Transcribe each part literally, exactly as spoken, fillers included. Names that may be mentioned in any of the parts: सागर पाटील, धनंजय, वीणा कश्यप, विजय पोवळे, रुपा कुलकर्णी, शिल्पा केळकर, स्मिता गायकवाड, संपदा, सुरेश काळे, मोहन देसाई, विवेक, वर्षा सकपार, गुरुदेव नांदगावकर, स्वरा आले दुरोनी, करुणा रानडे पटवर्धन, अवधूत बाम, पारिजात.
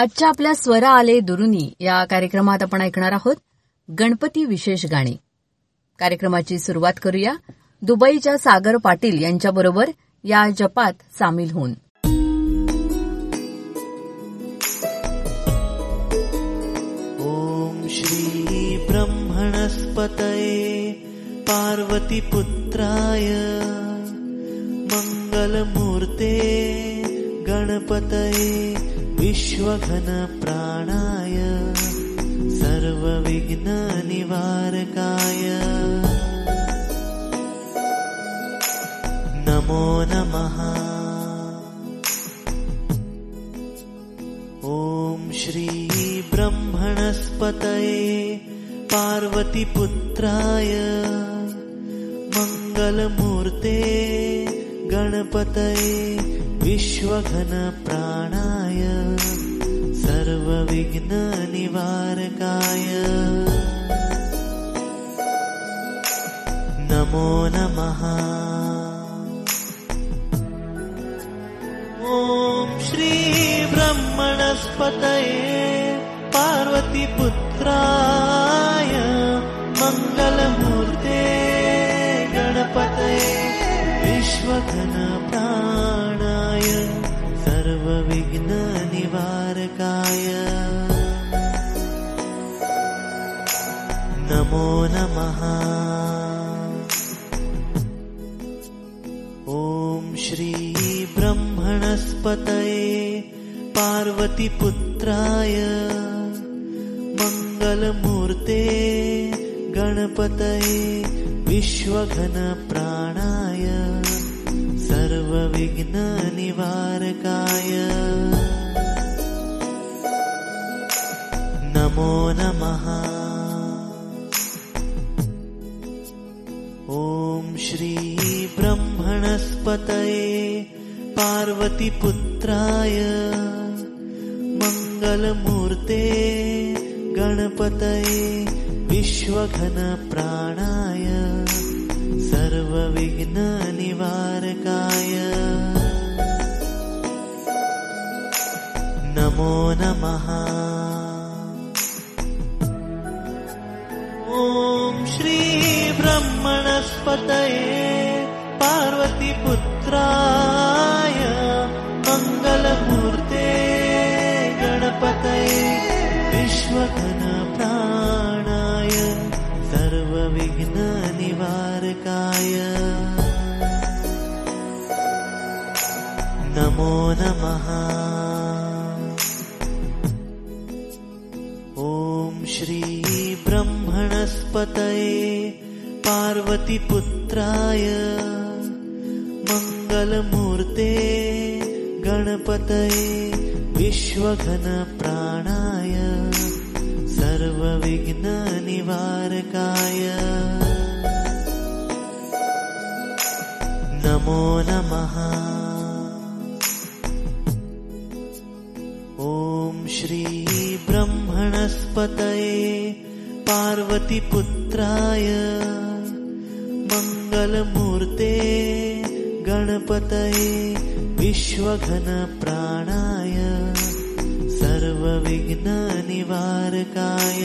आजच्या आपल्या स्वरा आले दुरुनी या कार्यक्रमात आपण ऐकणार आहोत गणपती विशेष गाणी. कार्यक्रमाची सुरुवात करूया दुबईच्या सागर पाटील यांच्याबरोबर या जपात सामील होऊन. ओम श्री ब्रह्मणस्पतये पार्वती पुत्राय मंगलमूर्ते गणपतये विश्वघन प्राणाय सर्वविघ्न निवारकाय नमो नमः. ओम श्री ब्रह्मणस्पतये पार्वतीपुत्राय मंगलमूर्ते गणपतये विश्वघन प्राणाय सर्वविघ्न निवारकाय नमो नमः. ओम श्री ब्रह्मणस्पतये पार्वतीपुत्राय मंगलमूर्ते गणपतये विश्वघन प्राणाय सर्वविघ्न निवारकाय नमो नमः. ओम श्री ब्रह्मणस्पतये पार्वतीपुत्राय मंगलमूर्ते गणपतये विश्वघन प्राणाय सर्वविघ्न निवारकाय नमो नमः. ओम श्री ब्रह्मणस्पतये पार्वतीपुत्राय मंगलमूर्ते गणपतये विश्वघन प्राणाय सर्वविघ्न निवारकाय नमो नमः. ओम श्री ब्रह्मणस्पतये पार्वतीपुत्राय मंगलमूर्ते गणपतये विश्वघन प्राणाय सर्वविघ्न निवारकाय नमो नमः. ओम श्री ब्रह्मणस्पतये पार्वतीपुत्राय मंगलमूर्ते गणपतये विश्वघन प्राणाय सर्वविघ्न निवारकाय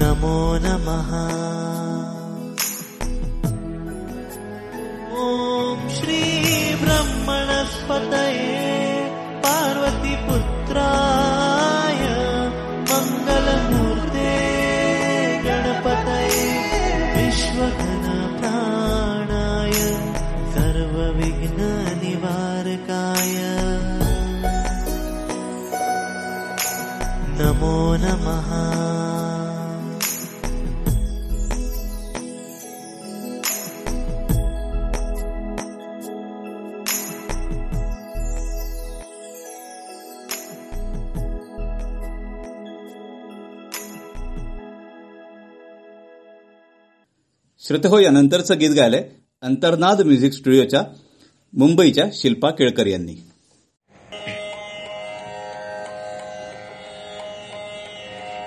नमो नमः. ओम श्री ब्रह्मणस्पतये पार्वतीपुत्राय मंगलमूर्ते गणपतये विश्वघन प्राणाय सर्वविघ्न निवारकाय नमो नमः. ओम श्री ब्रह्मणस्पतये पार्वतीपुत्राय मंगलमूर्ते गणपतये विश्वघना प्राणाय सर्वविघ्न निवारकाय नमो नमः. श्रोतेहो, यानंतरचं गीत गायलंय अंतर्नाद म्युझिक स्टुडिओच्या मुंबईच्या शिल्पा केळकर यांनी.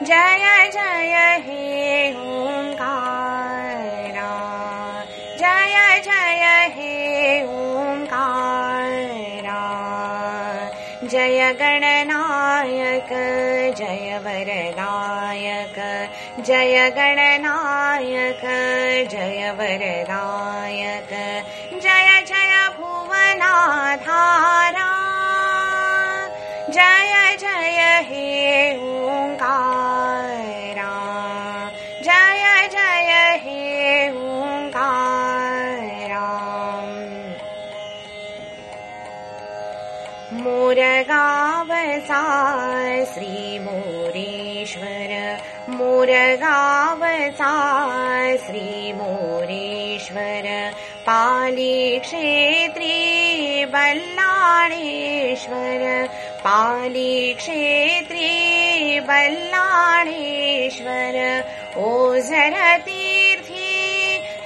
जय जय हे ओंकारा, जय जय हे ओंकारा, जय गणनायक जय वरनायक, जय गणनायक जय वरनायक, जय जय भुवनाधारा, जय जय हे ओंकारा, जय जय हे ओंकारा. मोरगावसा श्री मोरेश्वर, मोरगावसा श्री मोरेश्वर, पाली क्षेत्री बल्लाळेश्वर, पाली क्षेत्री बल्लाळेश्वर, ओझर तीर्थी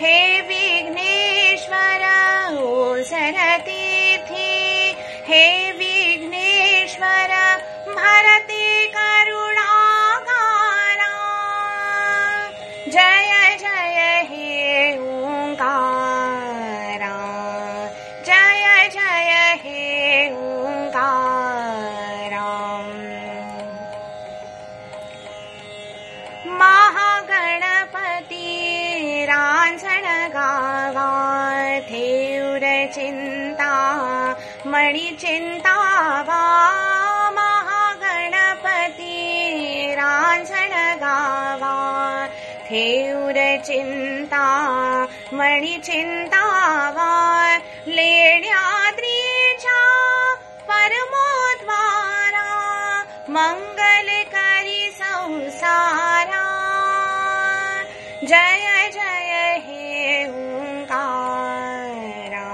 हे विघ्नेश्वर, ओझर तीर्थी हे विघ्नेश्वर, भारती करुणाकारा, जय जय हे ओंकारा, जय जय हे ओंकारा. महागणपती रांझण गावा, ठेऊर चिंता मणी चिंतावा, महागणपती रांझण गावा, ठेऊर चिंता मणी चिंतावा, लेण्याद्रीचा परमोद्वारा, मंगलकारी संसारा, जय जय हे ओंकारा,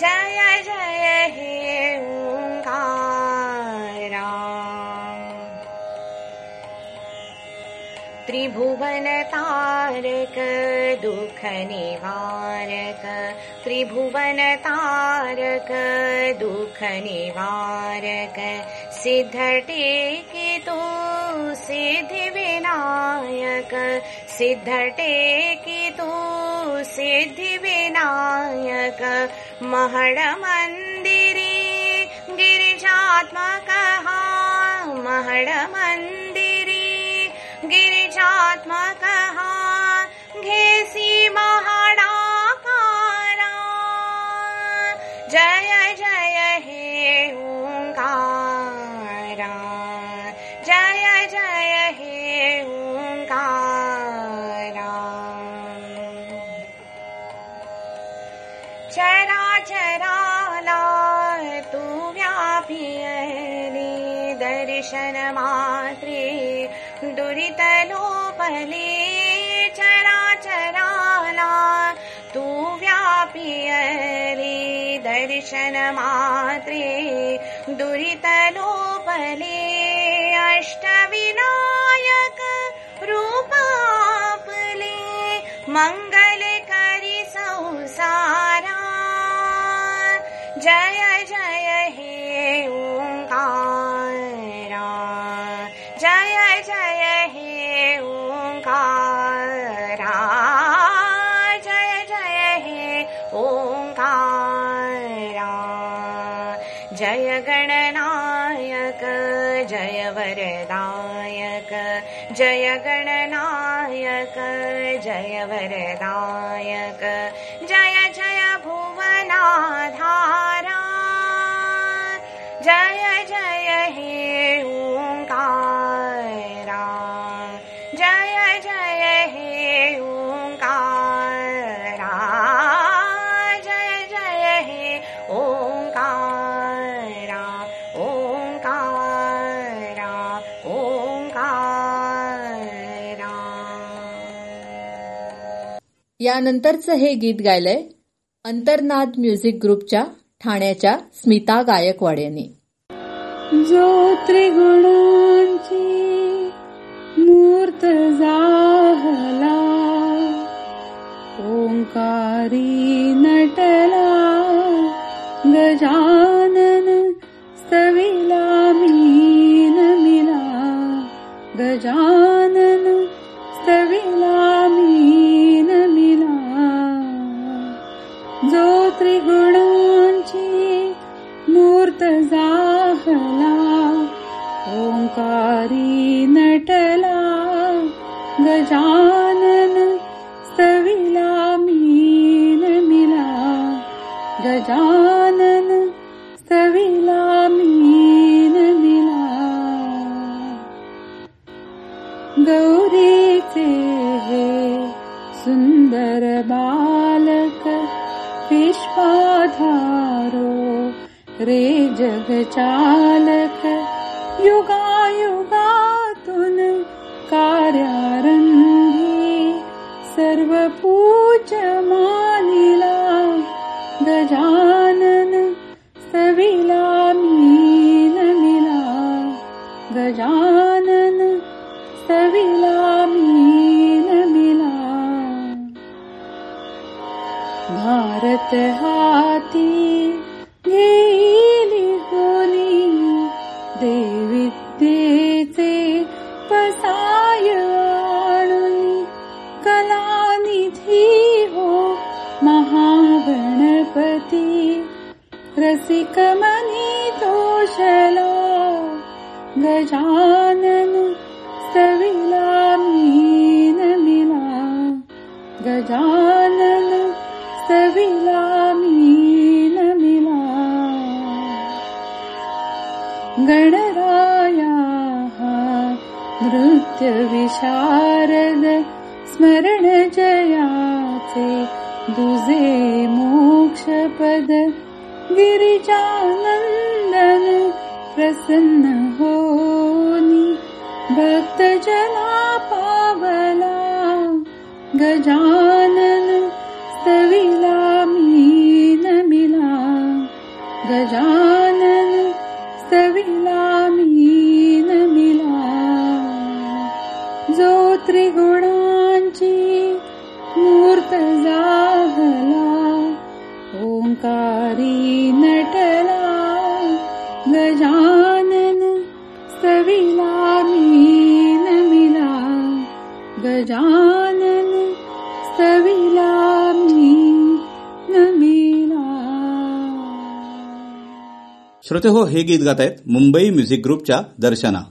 जय जय हे ओंकारा. त्रिभुवन तारक दुख निवारक, त्रिभुवन तारक दुख निवारक, सिद्ध टेकितो सिद्धि विनायक, सिद्ध टेकितो सिद्धि विनायक, महड मंदिरे गिरिजात्मक, महड मंदिरे गिरिजात्मक, घेसी महाडाकारा, जय जय हे ओंकारा, जय जय हे ओंकारा. चराचराला तू व्यापियली, दर्शन मात्रे दुरितलोपले, चराचराला तू व्यापियली, दर्शन मात्रे दुरितलोपले, अष्टविनायक रूप आपले, मंगलकारी संसारा, जय जय हे ओंकारा, जय जय हे ओंकारा, जय जय हे ओंकारा. जय गणनायक जय वरदायक, जय गणनायक जय वरदायक, जय जय भुवनाधारा, जय जय हे ओंकारा, जय जय हे ओंकारा. यानंतरचं हे गीत गायलंय अंतरनाद म्युझिक ग्रुपच्या ठाण्याच्या स्मिता गायकवाड यांनी. जो त्रिगुणांची मूर्त झाला ओंकारी नटला गजानन स्तविला मीन मिला गजानन स्तविला मीन मिला जो त्रिगुणांची मूर्त झाला ओंकारी नटला गजानन स्तविला मीन मिला गजानन स्तविला मीन मिला गौरीचे हे सुंदर बालक विश्वाधारो रे जगचालक युगायुगातून कार्यारंभी सर्व पूजमानिला गजानन स्तविला मीन मिला गजानन स्तविला मीन मिला भारत हाती गेली होली देवितेचे पसाय आणुनी कलानिधी हो महागणपती रसिक मनी तोषलो गजानन स्तविला मीन मिला गजानन स्तविला मीन मिला गणराया नृत्य विशारद स्मरण जयाचे दुजे मोक्षपद गिरिजानंदन प्रसन्न होनी भक्त जना पावला गजानन स्तविला मीन मिला गजानन स्तविला मीन मिला जो त्रिगुणांची मूर्त झाला ओंकारी नटला गजानन स्तविला मीन मिला गजानन स्तविला मीन मिला. श्रोते हो, हे गीत गात आहेत मुंबई म्युझिक ग्रुपच्या दर्शना.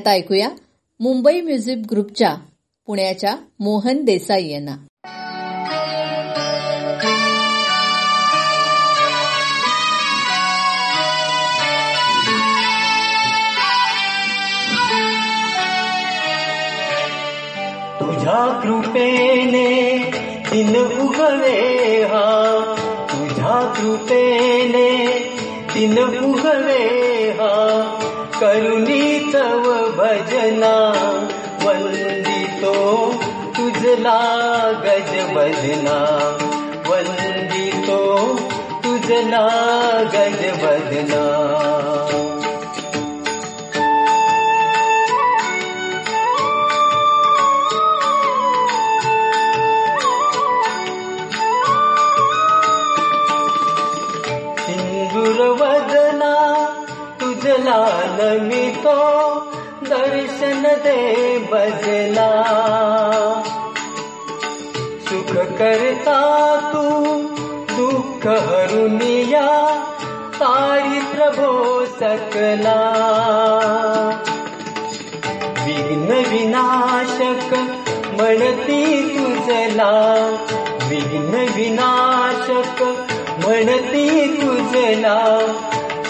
आता ऐकूया मुंबई म्युझिक ग्रुपच्या पुण्याच्या मोहन देसाई यांना. तुझ्या कृपेने दिल उघडे हा, तुझ्या कृपेने दिल उघडे हा, करुणी तव भजना वंदितो तुझला गज भजना, वंदितो तुझला गज भजना. वदना तुझला नमितो दर्शन दे भजना, सुख करता तू दुःख हरुनिया तारी प्रभो सकला, विघ्न विनाशक म्हणती तुझला, विघ्न विनाशक म्हणती तुझला,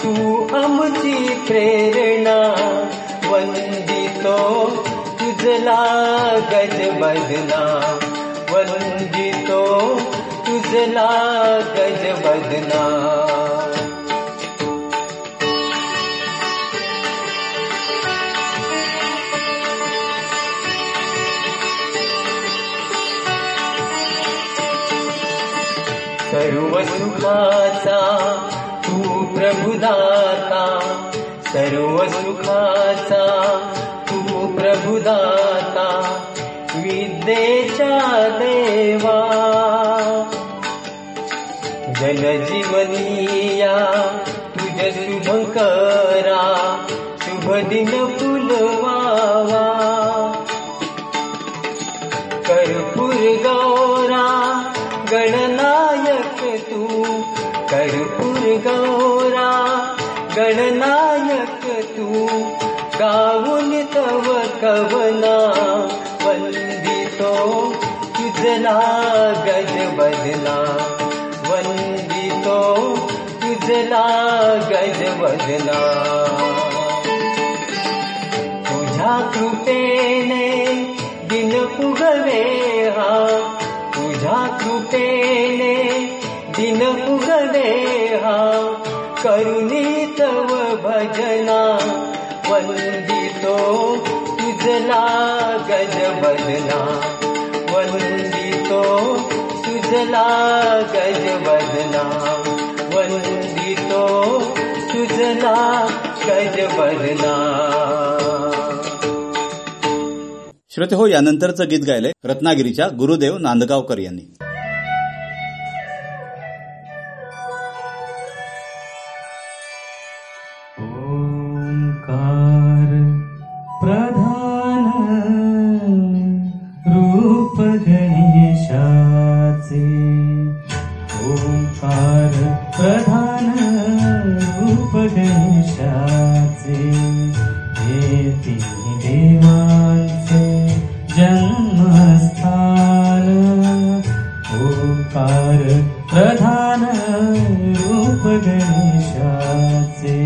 तू आमची प्रेरणा वंदितो तुझला गज बदना, वंदितो तुझला गज बदना. सर्व सुखाचा तू प्रभुदाता, सर्व सुखाचा तू प्रभुदाता, विद्येचा देवा जनजीवनिया तुझ शुभकरा, शुभ दिन फुलवावा, कर्पूर गौरा गणनायक तू, कर्पूर गौरा गणनायक तू, गाऊन तव कवना वंदितो तुझला गज बदना, वंदितो तुझला गज बदना. तुझ्या कृपेने दिन उगवे हा, तुझ्या कृपेने दिन उगवे हा, करुणी तव भजना, वंदितो तुझला गज बदना, वंदितो तुझला गज बदना, वंदितो तुझला गज बदना. श्रोते हो, यानंतरचं गीत गायले रत्नागिरीच्या गुरुदेव नांदगावकर यांनी. ओंकार प्रधान रूप गणेशाचे, ओंकार प्रधान रूप गणेशाचे, हे तिन्ही देवांचे जन्मस्थान. ओंकार प्रधान रूप गणेशाचे,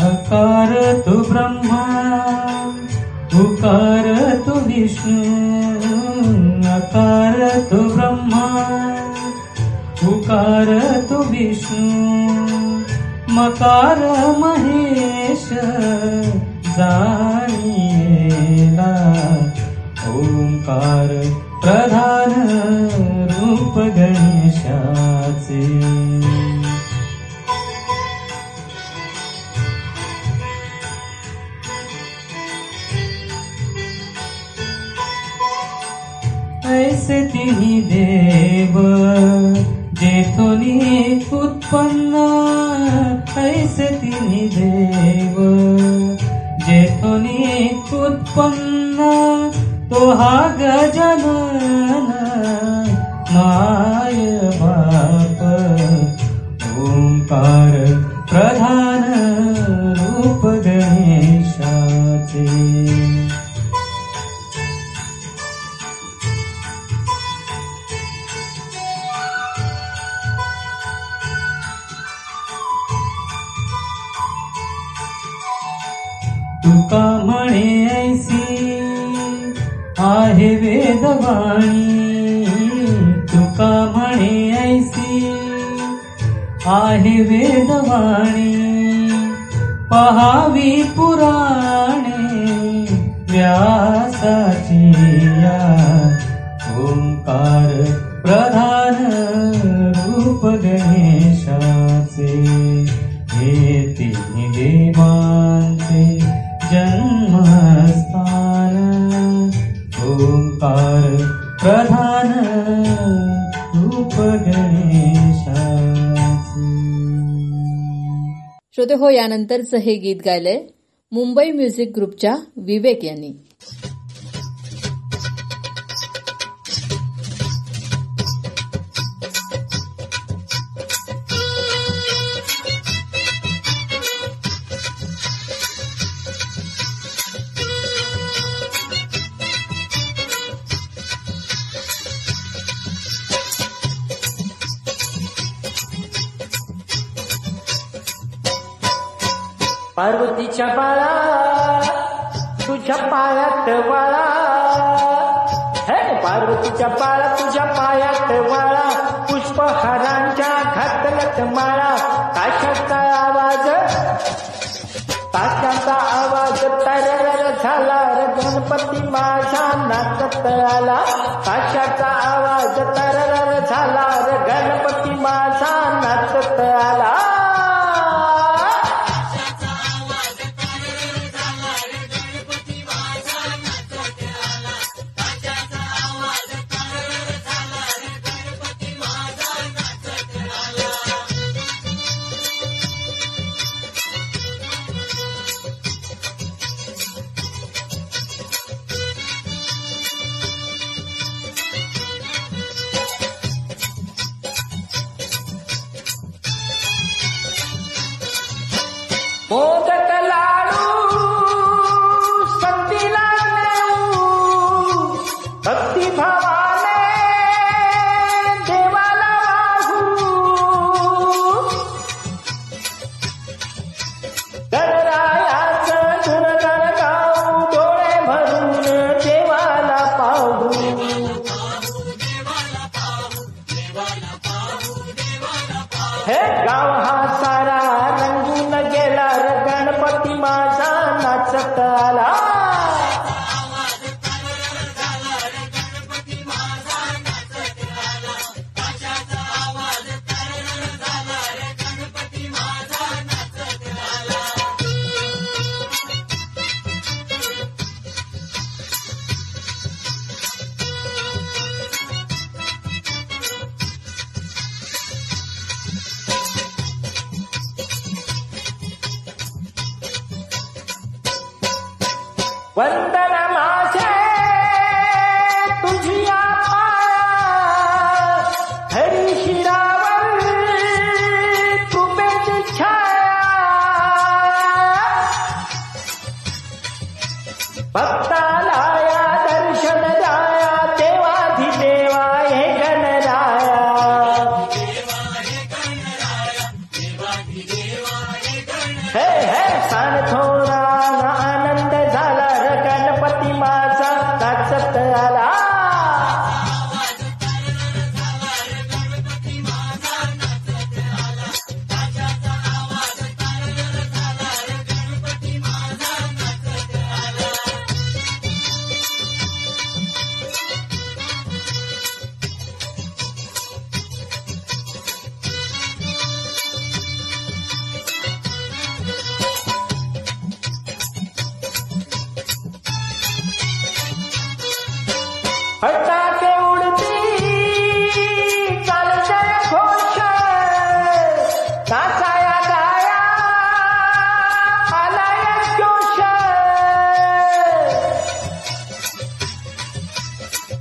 अकार तु ब्रह्मा, उकार तु विष्णु, अकार तु ब्रह्मा, उकार तु विष्णु, मकार महेश जाणीला. ओंकार प्रधान रूप गणेशाचे. ऐसे तिन्ही देव जेथोनी उत्पन्न, ऐसे तिन्ही देव जेथोनी उत्पन्न, तो हा गजानन माय बाप ओंकार प्रधान रूप गणेशाचे. तुका म्हणे ऐसी आहे वेदवाणी, तुका म्हणे ऐसी आहे वेदवाणी, पहावी पुराणे व्यासाची या ओंकार प्रधान रूप गणेशाचे. हे तीन देवांचे जन्मस्थान ओंकार प्रधान रूप गणेशाचे. श्रोते हो, यानंतरचं हे गीत गायलंय मुंबई म्युझिक ग्रुपच्या विवेक यांनी. पार्वतीच्या बाळा तुझ्या पायात वाळा, हे पार्वतीच्या बाळा तुझ्या पायात वाळा, पुष्पहारांच्या घातलत माळा, ताशाचा आवाज ताशाचा आवाज तरर झाला, गणपती माझा नाचत आला, ताशाचा आवाज तरर झाला, गणपती माझा नाचत आला. वंदना माझे तुझी हरी शिरावर कृपेची छाया, भक्ताला या दर्शन जाया, देवाधी देवा हे गणराया, हे हे सारथो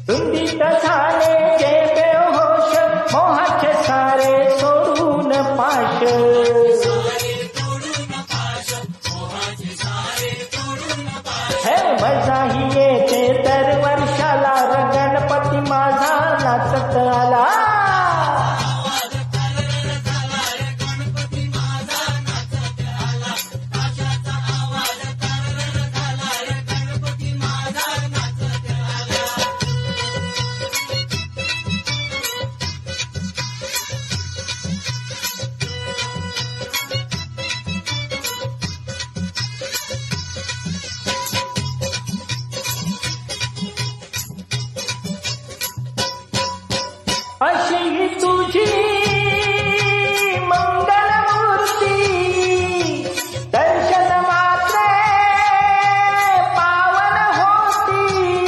तुंडीत झाले जे बेहोश मोहाचे सारे सोडून पाश, हे मजाही येते तर वर्षाला गणपती माझा नाचत आला, अशी तुझी मंगलमूर्ती दर्शन मात्र पावन होती,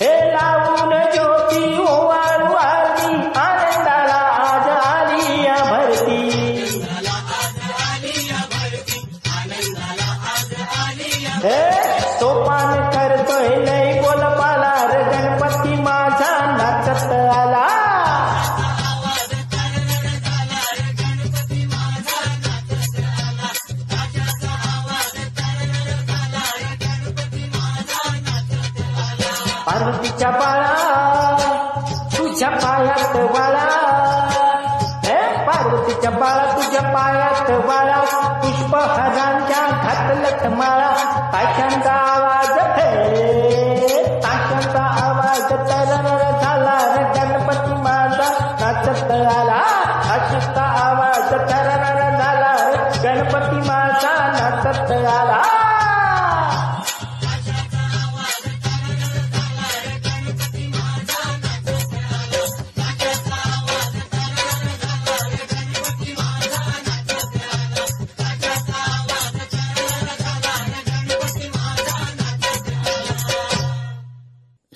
हे लावून ज्योती ओवाळू आरती आनंदाला आज आली या भरती, हे सोपान करतोय लय गोलपाला गणपती माझा नाचत आला, पार्वतीच्या बाळा तुझ्या पायात वाला, हे पार्वतीच्या बाळा तुझ्या पायात वाला, पुष्प हजांच्या घातलत माळा, ताशांचा आवाज ताशांचा आवाज तरंग झाला रे गणपती माझा नाचत आला, ताशांचा आवाज तरंग झाला रे गणपती माझा नाचत आला,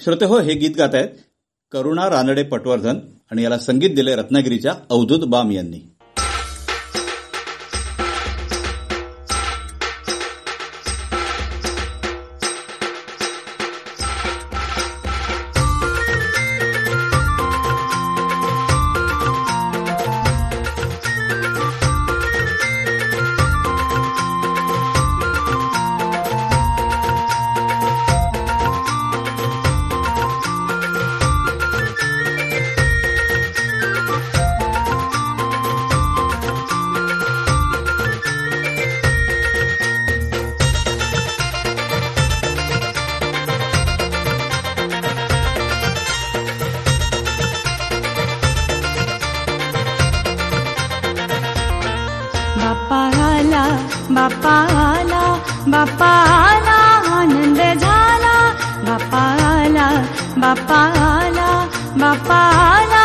श्रोते हो. हे गीत गात आहेत करुणा रानडे पटवर्धन आणि याला संगीत दिले रत्नागिरीच्या अवधूत बाम यांनी. बाप्पा आला बाप्पा आला आनंद झाला, बाप्पा आला बाप्पा आला बाप्पा आला आनंद झाला,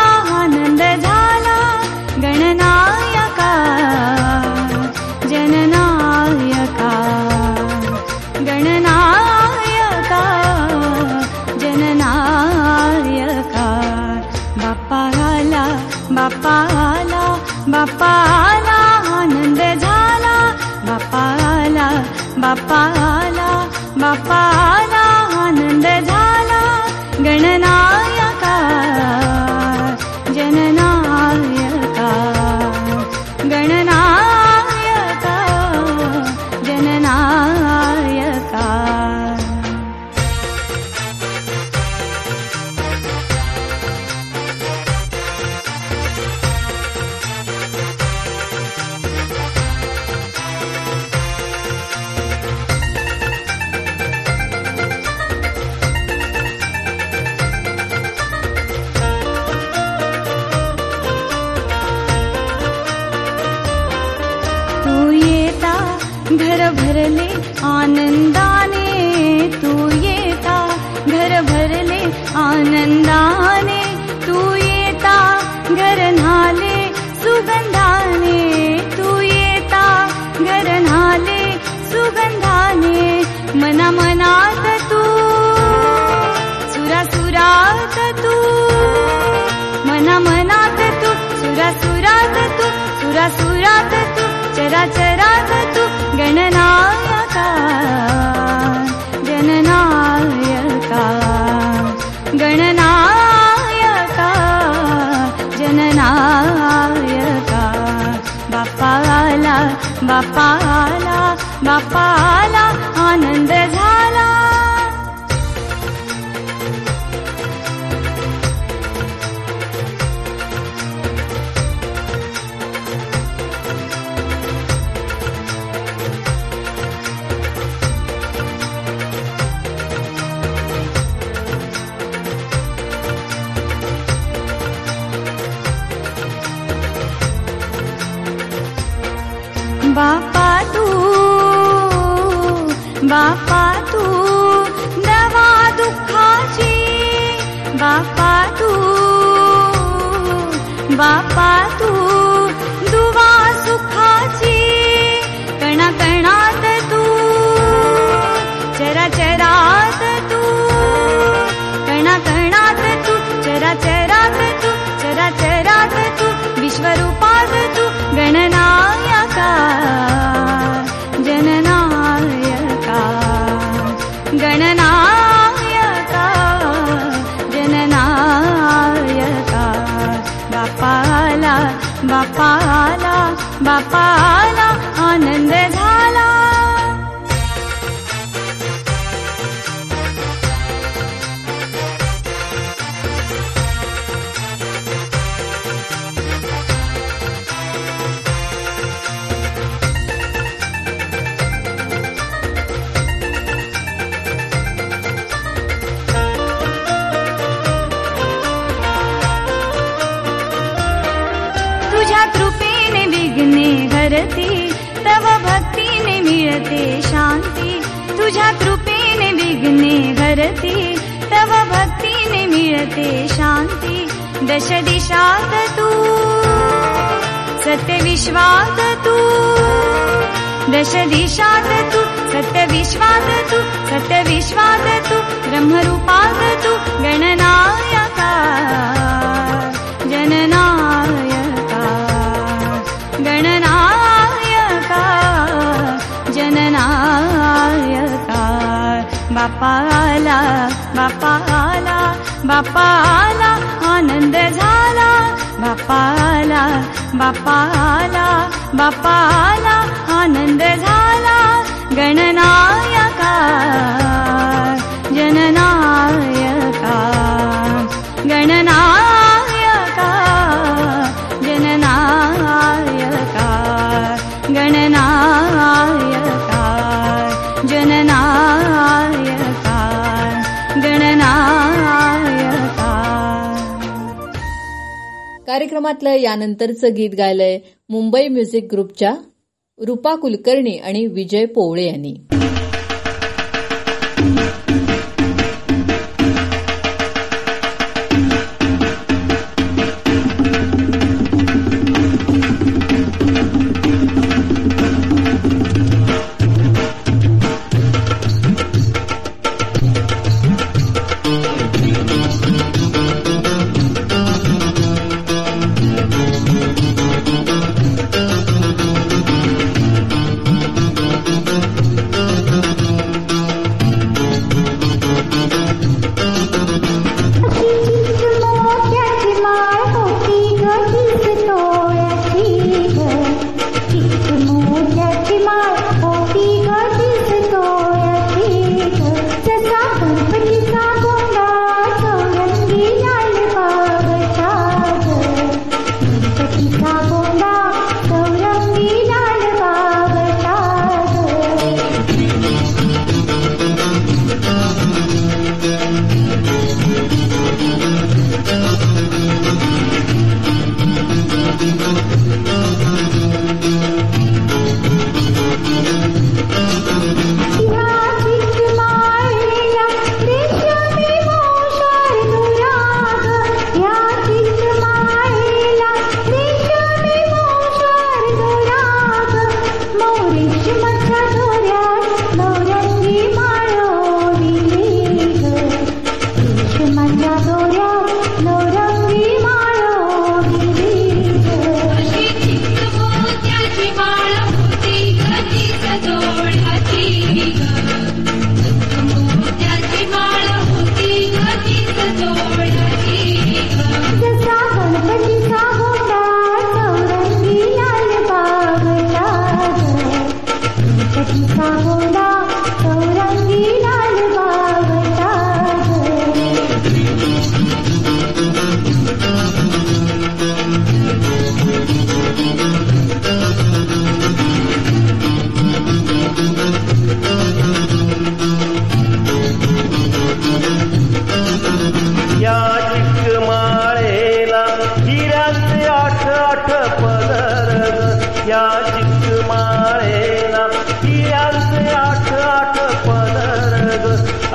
गणनायका जननायका गणनायका जननायका, बाप्पा आला बाप्पा आला बाप्पा आला आनंद झाला, बाप्पा आला बाप्पा आला बाप्पा आला आनंद झाला, गणनायका जननायका गणनायका जननायका. घर भरले आनंदाने तू येता, घर भरले आनंदाने तू येता, घर नाले सुगंधाने तू येता, घर नाले सुगंधाने, मना मनात तू सुरासुरात तू, मना मनात तू सुरासुरात तू सुरासुरात तू चराचरात तू गणनायका बापाला, बापाला आनंद झाला. बापा तू, बापा तू दवा दुःखाची, बापा तू, बापा तू दुवा सुखाची. कणाकणात तू, चराचरात तू, कणाकणात तू, चराचरात तू, चराचरात तू विश्वरूपात तू गणनायका, जननायका, गणनायका, जननायका. बापाला, बापाला, बापाला आनंद झाला. तव भक्तीने मिळते शांती, तुझ्या कृपेने विघ्ने हरती, तव भक्तीने मिळते शांती. दश दिशात तू, सत्यविश्वात तू, दश दिशात तू, सत्यविश्वात तू, सत्यविश्वात तू ब्रह्मरूपात तू गणनायका, जननायका, गणना, जननायका. बापाला, बापाला, बापाला आनंद झाला. बापाला, बापाला, बापाला आनंद झाला. गणनायका, जननायका, गणनायका, जननायका, गणनायका, जननायका, गणनायका. कार्यक्रमातलं यानंतरचं गीत गायलंय मुंबई म्युझिक ग्रुपच्या रुपा कुलकर्णी आणि विजय पोवळे यांनी.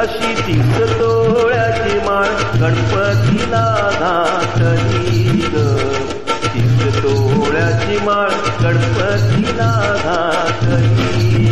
अशी तीच डोळ्याची माळ गणपतीला घातली ग, तीच डोळ्याची माळ गणपतीला घातली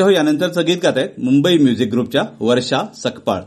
हो. यानंतरचं गीत गात आहेत मुंबई म्युझिक ग्रुपच्या वर्षा सकपार.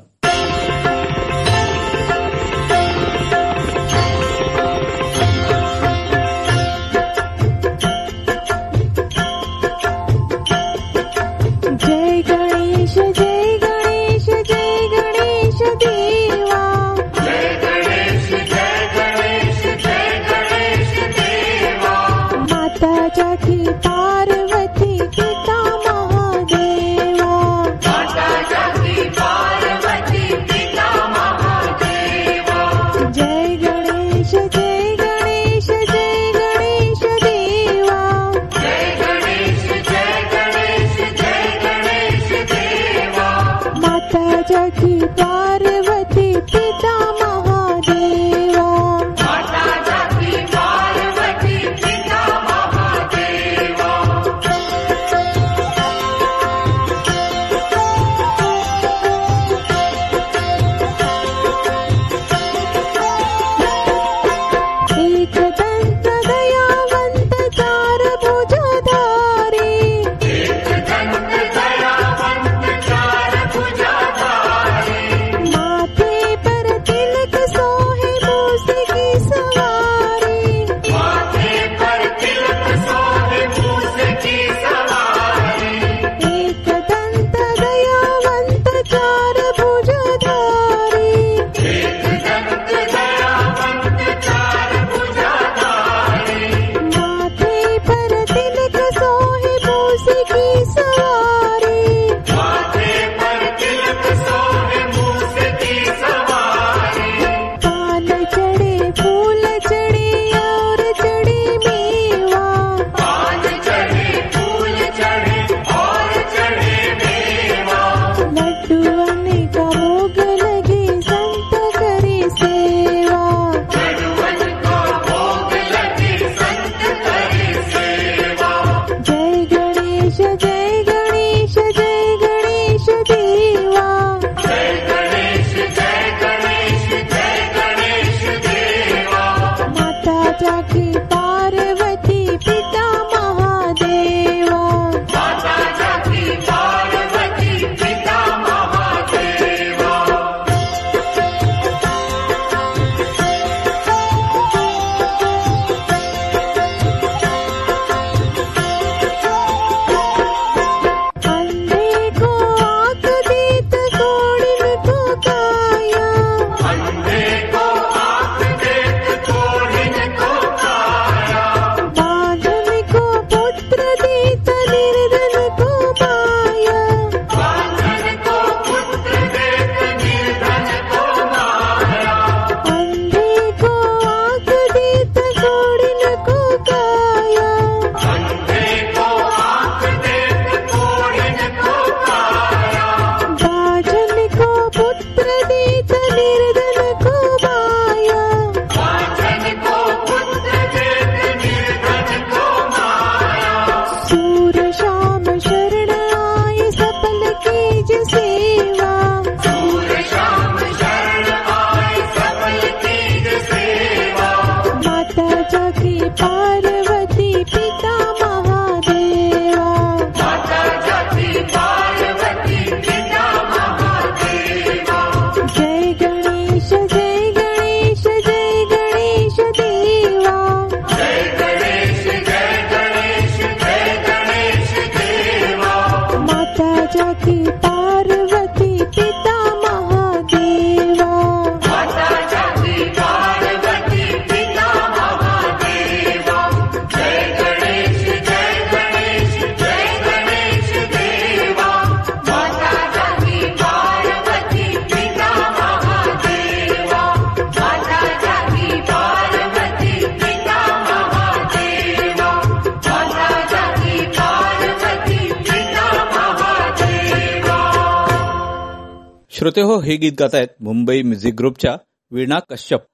श्रोतेहो, हे गीत गातायत मुंबई म्युझिक ग्रुपच्या वीणा कश्यप.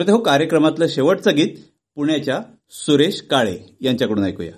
श्रोते हो, कार्यक्रमातलं शेवटचं गीत पुण्याच्या सुरेश काळे यांच्याकडून ऐकूया.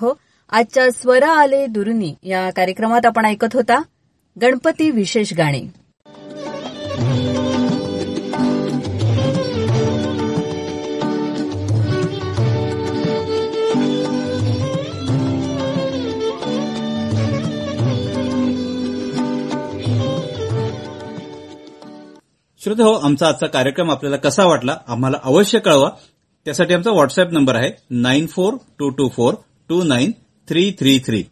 हो, आजच्या स्वरा आले दुरोनी या कार्यक्रमात आपण ऐकत होता गणपती विशेष गाणी. श्रोते हो, आमचा आजचा कार्यक्रम आपल्याला कसा वाटला आम्हाला अवश्य कळवा. त्यासाठी आमचा व्हॉट्सअप नंबर आहे nine four two two four two nine three three three.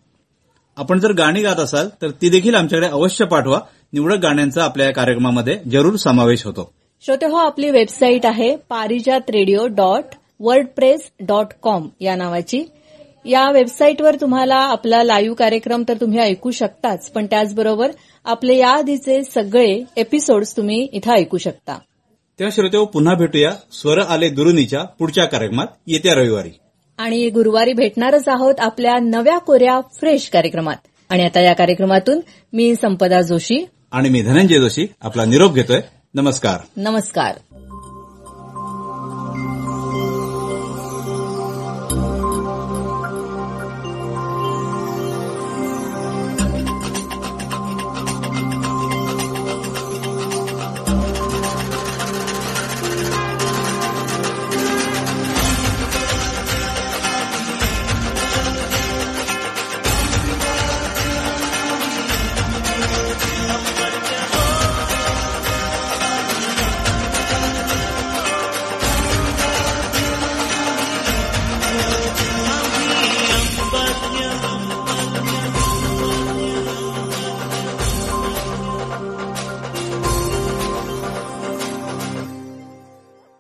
आपण जर गाणी गात असाल तर ती देखील आमच्याकडे अवश्य पाठवा. निवडक गाण्यांचा आपल्या या कार्यक्रमामध्ये जरूर समावेश होतो. श्रोते हो, आपली वेबसाईट आहे पारिजात radio dot world press dot com या नावाची. या वेबसाईटवर तुम्हाला आपला लाईव्ह कार्यक्रम तर तुम्ही ऐकू शकताच, पण त्याचबरोबर आपले याआधीचे सगळे एपिसोड्स तुम्ही इथं ऐकू शकता. त्या श्रोत्यांनो, पुन्हा भेटूया स्वरा आले दुरोनीच्या पुढच्या कार्यक्रमात येत्या रविवारी, आणि गुरुवारी भेटणारच आहोत आपल्या नव्या कोऱ्या फ्रेश कार्यक्रमात. आणि आता या कार्यक्रमातून मी संपदा जोशी आणि मी धनंजय जोशी आपला निरोप घेतोय. नमस्कार नमस्कार.